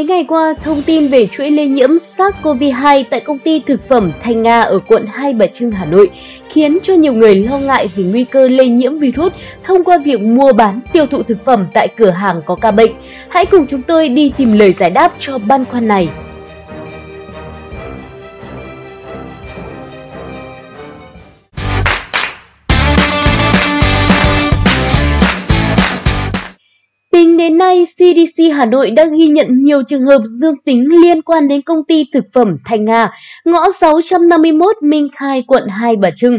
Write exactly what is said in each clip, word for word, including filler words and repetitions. Mấy ngày qua, thông tin về chuỗi lây nhiễm SARS-xê o vê hai tại công ty thực phẩm Thanh Nga ở quận Hai Bà Trưng, Hà Nội khiến cho nhiều người lo ngại về nguy cơ lây nhiễm virus thông qua việc mua bán, tiêu thụ thực phẩm tại cửa hàng có ca bệnh. Hãy cùng chúng tôi đi tìm lời giải đáp cho băn khoăn này. Đến nay, xê đê xê Hà Nội đã ghi nhận nhiều trường hợp dương tính liên quan đến công ty thực phẩm Thanh Nga, ngõ sáu trăm năm mươi mốt Minh Khai, quận Hai Bà Trưng.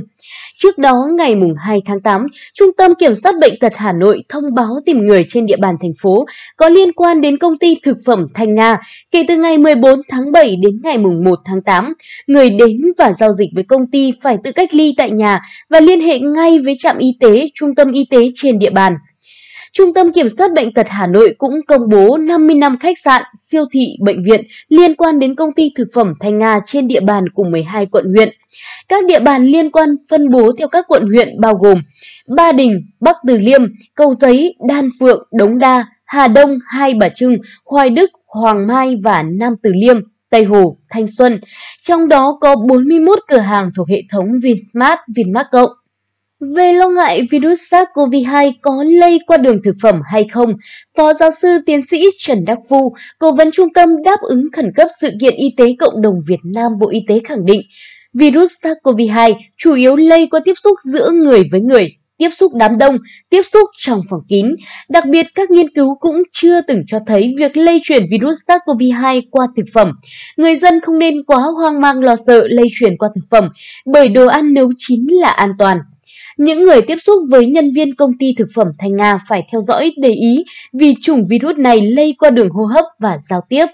Trước đó, ngày hai tháng tám, Trung tâm Kiểm soát Bệnh tật Hà Nội thông báo tìm người trên địa bàn thành phố có liên quan đến công ty thực phẩm Thanh Nga. Kể từ ngày mười bốn tháng bảy đến ngày một tháng tám, người đến và giao dịch với công ty phải tự cách ly tại nhà và liên hệ ngay với trạm y tế, trung tâm y tế trên địa bàn. Trung tâm Kiểm soát Bệnh tật Hà Nội cũng công bố năm mươi lăm khách sạn, siêu thị, bệnh viện liên quan đến công ty thực phẩm Thanh Nga trên địa bàn của mười hai quận huyện. Các địa bàn liên quan phân bố theo các quận huyện bao gồm Ba Đình, Bắc Từ Liêm, Cầu Giấy, Đan Phượng, Đống Đa, Hà Đông, Hai Bà Trưng, Hoài Đức, Hoàng Mai và Nam Từ Liêm, Tây Hồ, Thanh Xuân. Trong đó có bốn mươi mốt cửa hàng thuộc hệ thống VinMart, VinMart Cộng. Về lo ngại virus SARS-xê o vê hai có lây qua đường thực phẩm hay không, Phó Giáo sư Tiến sĩ Trần Đắc Phu, Cố vấn Trung tâm Đáp ứng Khẩn cấp Sự kiện Y tế Cộng đồng Việt Nam Bộ Y tế khẳng định, virus SARS-xê o vê hai chủ yếu lây qua tiếp xúc giữa người với người, tiếp xúc đám đông, tiếp xúc trong phòng kín. Đặc biệt, các nghiên cứu cũng chưa từng cho thấy việc lây chuyển virus SARS-xê o vê hai qua thực phẩm. Người dân không nên quá hoang mang lo sợ lây chuyển qua thực phẩm, bởi đồ ăn nấu chín là an toàn. Những người tiếp xúc với nhân viên công ty thực phẩm Thanh Nga phải theo dõi để ý vì chủng virus này lây qua đường hô hấp và giao tiếp.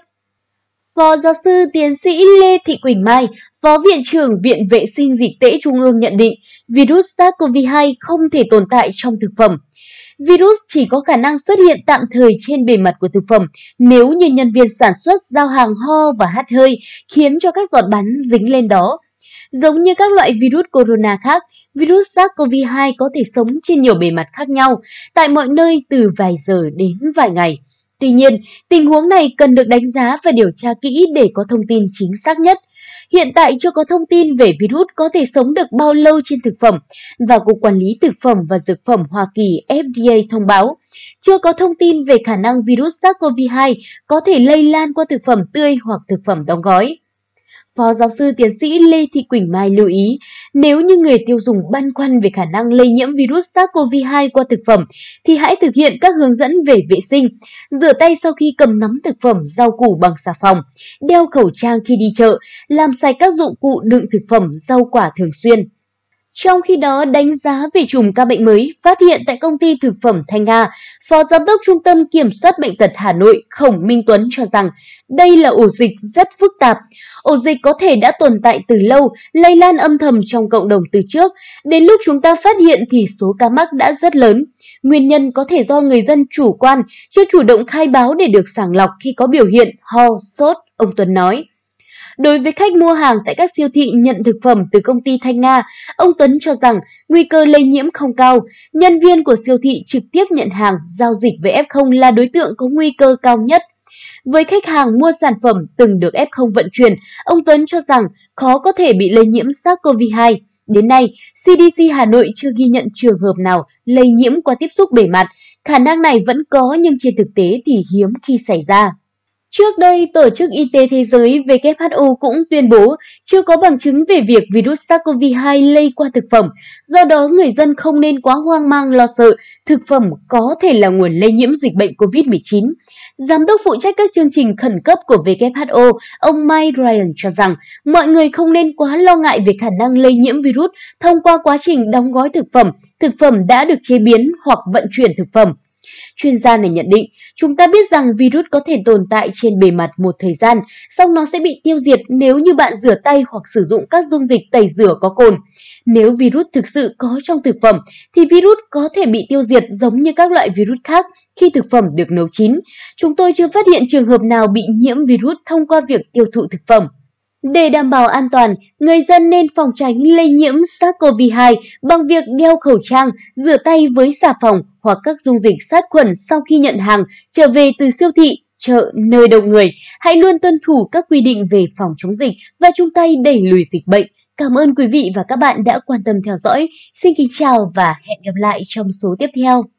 Phó Giáo sư Tiến sĩ Lê Thị Quỳnh Mai, Phó Viện trưởng Viện Vệ sinh Dịch tễ Trung ương nhận định virus SARS-xê o vê hai không thể tồn tại trong thực phẩm. Virus chỉ có khả năng xuất hiện tạm thời trên bề mặt của thực phẩm nếu như nhân viên sản xuất giao hàng ho và hắt hơi khiến cho các giọt bắn dính lên đó. Giống như các loại virus corona khác, virus SARS-xê o vê hai có thể sống trên nhiều bề mặt khác nhau, tại mọi nơi từ vài giờ đến vài ngày. Tuy nhiên, tình huống này cần được đánh giá và điều tra kỹ để có thông tin chính xác nhất. Hiện tại chưa có thông tin về virus có thể sống được bao lâu trên thực phẩm, và Cục Quản lý Thực phẩm và Dược phẩm Hoa Kỳ ép đê a thông báo. Chưa có thông tin về khả năng virus SARS-xê o vê hai có thể lây lan qua thực phẩm tươi hoặc thực phẩm đóng gói. Phó Giáo sư Tiến sĩ Lê Thị Quỳnh Mai lưu ý, nếu như người tiêu dùng băn khoăn về khả năng lây nhiễm virus SARS-xê o vê hai qua thực phẩm, thì hãy thực hiện các hướng dẫn về vệ sinh, rửa tay sau khi cầm nắm thực phẩm, rau củ bằng xà phòng, đeo khẩu trang khi đi chợ, làm sạch các dụng cụ đựng thực phẩm, rau quả thường xuyên. Trong khi đó, đánh giá về chùm ca bệnh mới phát hiện tại công ty thực phẩm Thanh Nga, Phó Giám đốc Trung tâm Kiểm soát Bệnh tật Hà Nội Khổng Minh Tuấn cho rằng đây là ổ dịch rất phức tạp. Ổ dịch có thể đã tồn tại từ lâu, lây lan âm thầm trong cộng đồng từ trước. Đến lúc chúng ta phát hiện thì số ca mắc đã rất lớn. Nguyên nhân có thể do người dân chủ quan, chưa chủ động khai báo để được sàng lọc khi có biểu hiện ho, sốt, ông Tuấn nói. Đối với khách mua hàng tại các siêu thị nhận thực phẩm từ công ty Thanh Nga, ông Tuấn cho rằng nguy cơ lây nhiễm không cao. Nhân viên của siêu thị trực tiếp nhận hàng, giao dịch với ép không là đối tượng có nguy cơ cao nhất. Với khách hàng mua sản phẩm từng được ép không vận chuyển, ông Tuấn cho rằng khó có thể bị lây nhiễm SARS-xê o vê hai. Đến nay, xê đê xê Hà Nội chưa ghi nhận trường hợp nào lây nhiễm qua tiếp xúc bề mặt. Khả năng này vẫn có nhưng trên thực tế thì hiếm khi xảy ra. Trước đây, Tổ chức Y tế Thế giới vê kép hát o cũng tuyên bố chưa có bằng chứng về việc virus SARS-xê o vê hai lây qua thực phẩm, do đó người dân không nên quá hoang mang lo sợ, thực phẩm có thể là nguồn lây nhiễm dịch bệnh cô vít mười chín. Giám đốc phụ trách các chương trình khẩn cấp của vê kép hát o, ông Mike Ryan cho rằng mọi người không nên quá lo ngại về khả năng lây nhiễm virus thông qua quá trình đóng gói thực phẩm, thực phẩm đã được chế biến hoặc vận chuyển thực phẩm. Chuyên gia này nhận định, chúng ta biết rằng virus có thể tồn tại trên bề mặt một thời gian, song nó sẽ bị tiêu diệt nếu như bạn rửa tay hoặc sử dụng các dung dịch tẩy rửa có cồn. Nếu virus thực sự có trong thực phẩm, thì virus có thể bị tiêu diệt giống như các loại virus khác khi thực phẩm được nấu chín. Chúng tôi chưa phát hiện trường hợp nào bị nhiễm virus thông qua việc tiêu thụ thực phẩm. Để đảm bảo an toàn, người dân nên phòng tránh lây nhiễm SARS-xê o vê hai bằng việc đeo khẩu trang, rửa tay với xà phòng hoặc các dung dịch sát khuẩn sau khi nhận hàng trở về từ siêu thị, chợ, nơi đông người. Hãy luôn tuân thủ các quy định về phòng chống dịch và chung tay đẩy lùi dịch bệnh. Cảm ơn quý vị và các bạn đã quan tâm theo dõi. Xin kính chào và hẹn gặp lại trong số tiếp theo.